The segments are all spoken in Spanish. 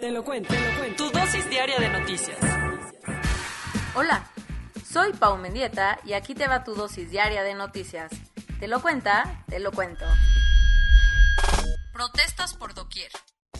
Te lo cuento. Tu dosis diaria de noticias. Hola, soy Pau Mendieta y aquí te va tu dosis diaria de noticias. Te lo cuenta, te lo cuento. Protestas por doquier.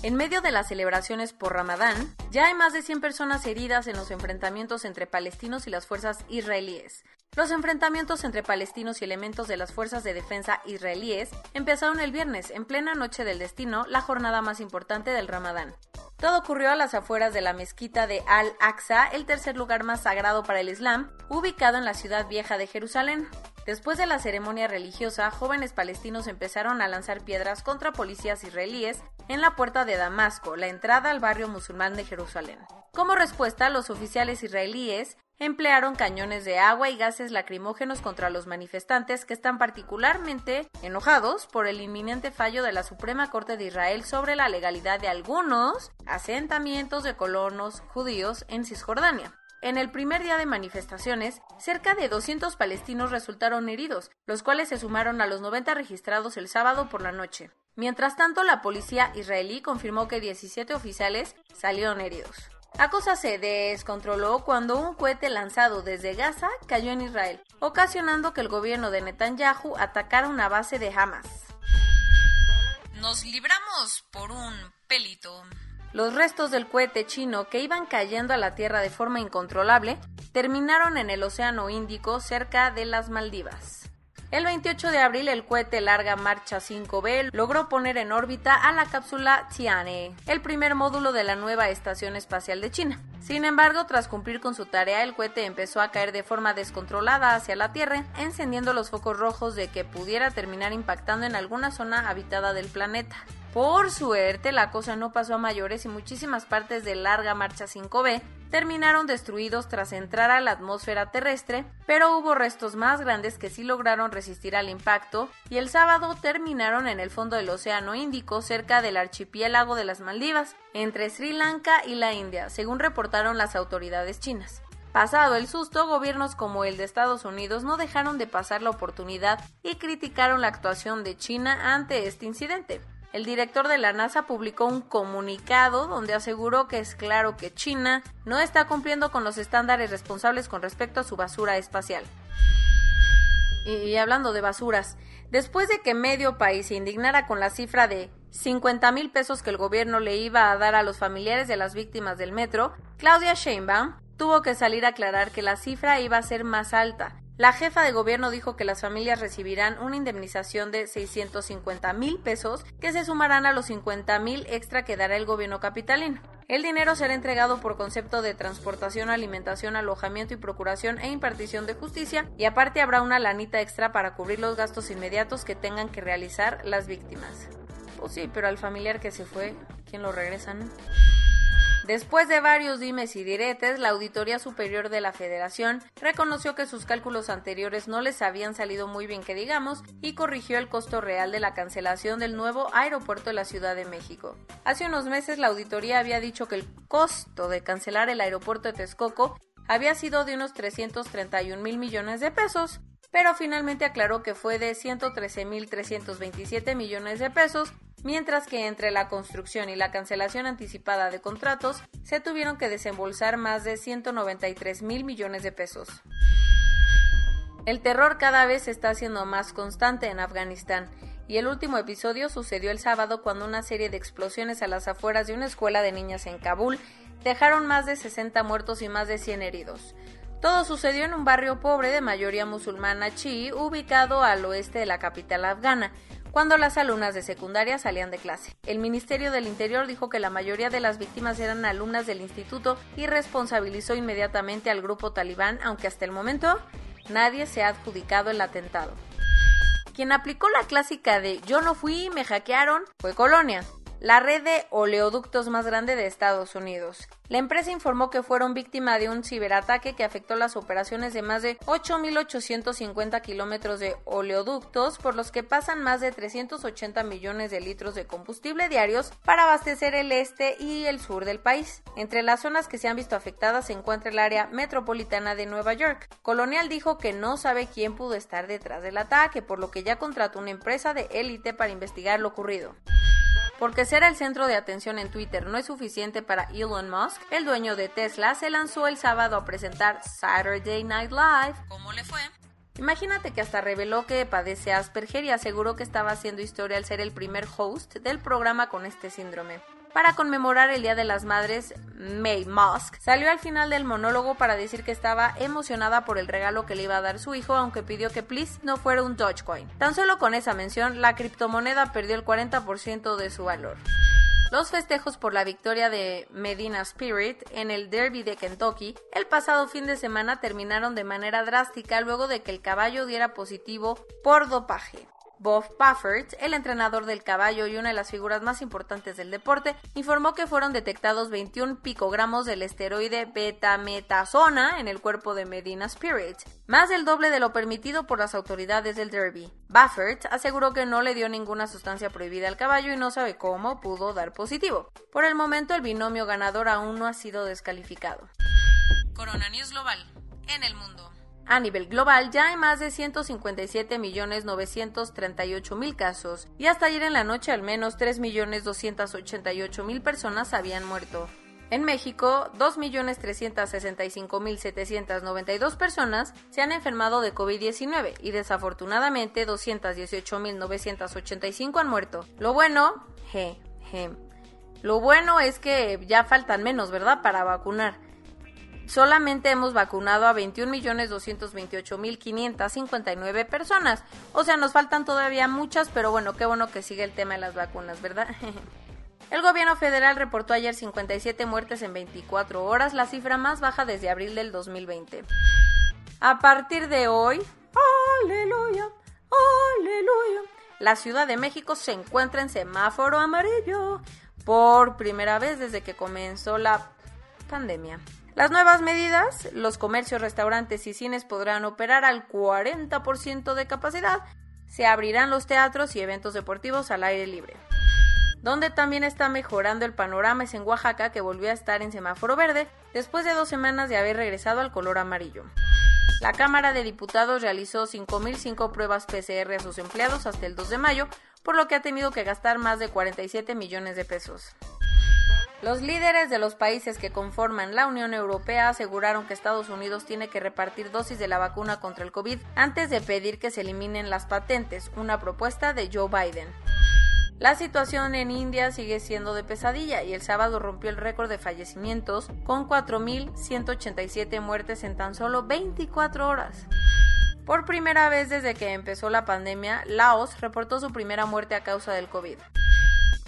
En medio de las celebraciones por Ramadán, ya hay más de 100 personas heridas en los enfrentamientos entre palestinos y las fuerzas israelíes. Los enfrentamientos entre palestinos y elementos de las fuerzas de defensa israelíes empezaron el viernes, en plena noche del destino, la jornada más importante del Ramadán. Todo ocurrió a las afueras de la mezquita de Al-Aqsa, el tercer lugar más sagrado para el Islam, ubicado en la ciudad vieja de Jerusalén. Después de la ceremonia religiosa, jóvenes palestinos empezaron a lanzar piedras contra policías israelíes en la puerta de Damasco, la entrada al barrio musulmán de Jerusalén. Como respuesta, los oficiales israelíes emplearon cañones de agua y gases lacrimógenos contra los manifestantes, que están particularmente enojados por el inminente fallo de la Suprema Corte de Israel sobre la legalidad de algunos asentamientos de colonos judíos en Cisjordania. En el primer día de manifestaciones, cerca de 200 palestinos resultaron heridos, los cuales se sumaron a los 90 registrados el sábado por la noche. Mientras tanto, la policía israelí confirmó que 17 oficiales salieron heridos. La cosa se descontroló cuando un cohete lanzado desde Gaza cayó en Israel, ocasionando que el gobierno de Netanyahu atacara una base de Hamas. Nos libramos por un pelito. Los restos del cohete chino, que iban cayendo a la tierra de forma incontrolable, terminaron en el Océano Índico, cerca de las Maldivas. El 28 de abril, el cohete Larga Marcha 5B logró poner en órbita a la cápsula Tianhe, el primer módulo de la nueva Estación Espacial de China. Sin embargo, tras cumplir con su tarea, el cohete empezó a caer de forma descontrolada hacia la Tierra, encendiendo los focos rojos de que pudiera terminar impactando en alguna zona habitada del planeta. Por suerte, la cosa no pasó a mayores y muchísimas partes de Larga Marcha 5B terminaron destruidos tras entrar a la atmósfera terrestre, pero hubo restos más grandes que sí lograron resistir al impacto y el sábado terminaron en el fondo del Océano Índico, cerca del archipiélago de las Maldivas, entre Sri Lanka y la India, según reportaron las autoridades chinas. Pasado el susto, gobiernos como el de Estados Unidos no dejaron de pasar la oportunidad y criticaron la actuación de China ante este incidente. El director de la NASA publicó un comunicado donde aseguró que es claro que China no está cumpliendo con los estándares responsables con respecto a su basura espacial. Y hablando de basuras, después de que medio país se indignara con la cifra de 50,000 pesos que el gobierno le iba a dar a los familiares de las víctimas del metro, Claudia Sheinbaum tuvo que salir a aclarar que la cifra iba a ser más alta. La jefa de gobierno dijo que las familias recibirán una indemnización de 650,000 pesos que se sumarán a los 50,000 extra que dará el gobierno capitalino. El dinero será entregado por concepto de transportación, alimentación, alojamiento y procuración e impartición de justicia, y aparte habrá una lanita extra para cubrir los gastos inmediatos que tengan que realizar las víctimas. Pues sí, pero al familiar que se fue, ¿quién lo regresa, no? Después de varios dimes y diretes, la Auditoría Superior de la Federación reconoció que sus cálculos anteriores no les habían salido muy bien, que digamos, y corrigió el costo real de la cancelación del nuevo aeropuerto de la Ciudad de México. Hace unos meses, la auditoría había dicho que el costo de cancelar el aeropuerto de Texcoco había sido de unos 331,000 millones de pesos, pero finalmente aclaró que fue de 113,327 millones de pesos, mientras que entre la construcción y la cancelación anticipada de contratos se tuvieron que desembolsar más de 193,000 millones de pesos. El terror cada vez se está haciendo más constante en Afganistán, y el último episodio sucedió el sábado cuando una serie de explosiones a las afueras de una escuela de niñas en Kabul dejaron más de 60 muertos y más de 100 heridos. Todo sucedió en un barrio pobre de mayoría musulmana chií ubicado al oeste de la capital afgana, cuando las alumnas de secundaria salían de clase. El Ministerio del Interior dijo que la mayoría de las víctimas eran alumnas del instituto y responsabilizó inmediatamente al grupo talibán, aunque hasta el momento nadie se ha adjudicado el atentado. Quien aplicó la clásica de yo no fui, me hackearon, fue Colonial, la red de oleoductos más grande de Estados Unidos. La empresa informó que fueron víctima de un ciberataque que afectó las operaciones de más de 8.850 kilómetros de oleoductos por los que pasan más de 380 millones de litros de combustible diarios para abastecer el este y el sur del país. Entre las zonas que se han visto afectadas se encuentra el área metropolitana de Nueva York. Colonial dijo que no sabe quién pudo estar detrás del ataque, por lo que ya contrató una empresa de élite para investigar lo ocurrido. Porque ser el centro de atención en Twitter no es suficiente para Elon Musk, el dueño de Tesla se lanzó el sábado a presentar Saturday Night Live. ¿Cómo le fue? Imagínate que hasta reveló que padece Asperger y aseguró que estaba haciendo historia al ser el primer host del programa con este síndrome. Para conmemorar el Día de las Madres, Mae Musk salió al final del monólogo para decir que estaba emocionada por el regalo que le iba a dar su hijo, aunque pidió que please no fuera un Dogecoin. Tan solo con esa mención, la criptomoneda perdió el 40% de su valor. Los festejos por la victoria de Medina Spirit en el Derby de Kentucky el pasado fin de semana terminaron de manera drástica luego de que el caballo diera positivo por dopaje. Bob Baffert, el entrenador del caballo y una de las figuras más importantes del deporte, informó que fueron detectados 21 picogramos del esteroide betametasona en el cuerpo de Medina Spirit, más del doble de lo permitido por las autoridades del Derby. Baffert aseguró que no le dio ninguna sustancia prohibida al caballo y no sabe cómo pudo dar positivo. Por el momento, el binomio ganador aún no ha sido descalificado. Corona News Global, en el mundo. A nivel global ya hay más de 157.938.000 casos y hasta ayer en la noche al menos 3.288.000 personas habían muerto. En México, 2.365.792 personas se han enfermado de COVID-19 y desafortunadamente 218.985 han muerto. Lo bueno, Lo bueno es que ya faltan menos, ¿verdad?, para vacunar. Solamente hemos vacunado a 21.228.559 personas. O sea, nos faltan todavía muchas, pero bueno, qué bueno que sigue el tema de las vacunas, ¿verdad? El gobierno federal reportó ayer 57 muertes en 24 horas, la cifra más baja desde abril del 2020. A partir de hoy, ¡aleluya, aleluya!, la Ciudad de México se encuentra en semáforo amarillo por primera vez desde que comenzó la pandemia. Las nuevas medidas, los comercios, restaurantes y cines podrán operar al 40% de capacidad. Se abrirán los teatros y eventos deportivos al aire libre. Donde también está mejorando el panorama es en Oaxaca, que volvió a estar en semáforo verde después de 2 semanas de haber regresado al color amarillo. La Cámara de Diputados realizó 5.005 pruebas PCR a sus empleados hasta el 2 de mayo, por lo que ha tenido que gastar más de 47 millones de pesos. Los líderes de los países que conforman la Unión Europea aseguraron que Estados Unidos tiene que repartir dosis de la vacuna contra el COVID antes de pedir que se eliminen las patentes, una propuesta de Joe Biden. La situación en India sigue siendo de pesadilla y el sábado rompió el récord de fallecimientos con 4.187 muertes en tan solo 24 horas. Por primera vez desde que empezó la pandemia, Laos reportó su primera muerte a causa del COVID.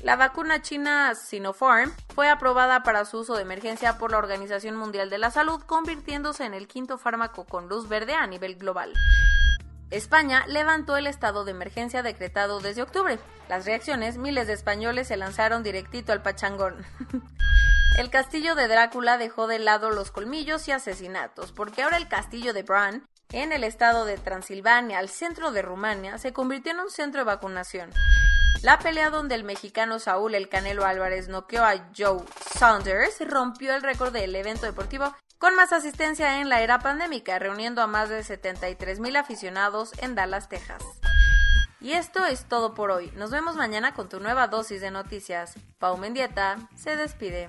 La vacuna china Sinopharm fue aprobada para su uso de emergencia por la Organización Mundial de la Salud, convirtiéndose en el 5º fármaco con luz verde a nivel global. España levantó el estado de emergencia decretado desde octubre. Las reacciones, miles de españoles se lanzaron directito al pachangón. El castillo de Drácula dejó de lado los colmillos y asesinatos, porque ahora el castillo de Bran, en el estado de Transilvania, al centro de Rumania, se convirtió en un centro de vacunación. La pelea donde el mexicano Saúl El Canelo Álvarez noqueó a Joe Saunders rompió el récord del evento deportivo con más asistencia en la era pandémica, reuniendo a más de 73.000 aficionados en Dallas, Texas. Y esto es todo por hoy. Nos vemos mañana con tu nueva dosis de noticias. Pau Mendieta se despide.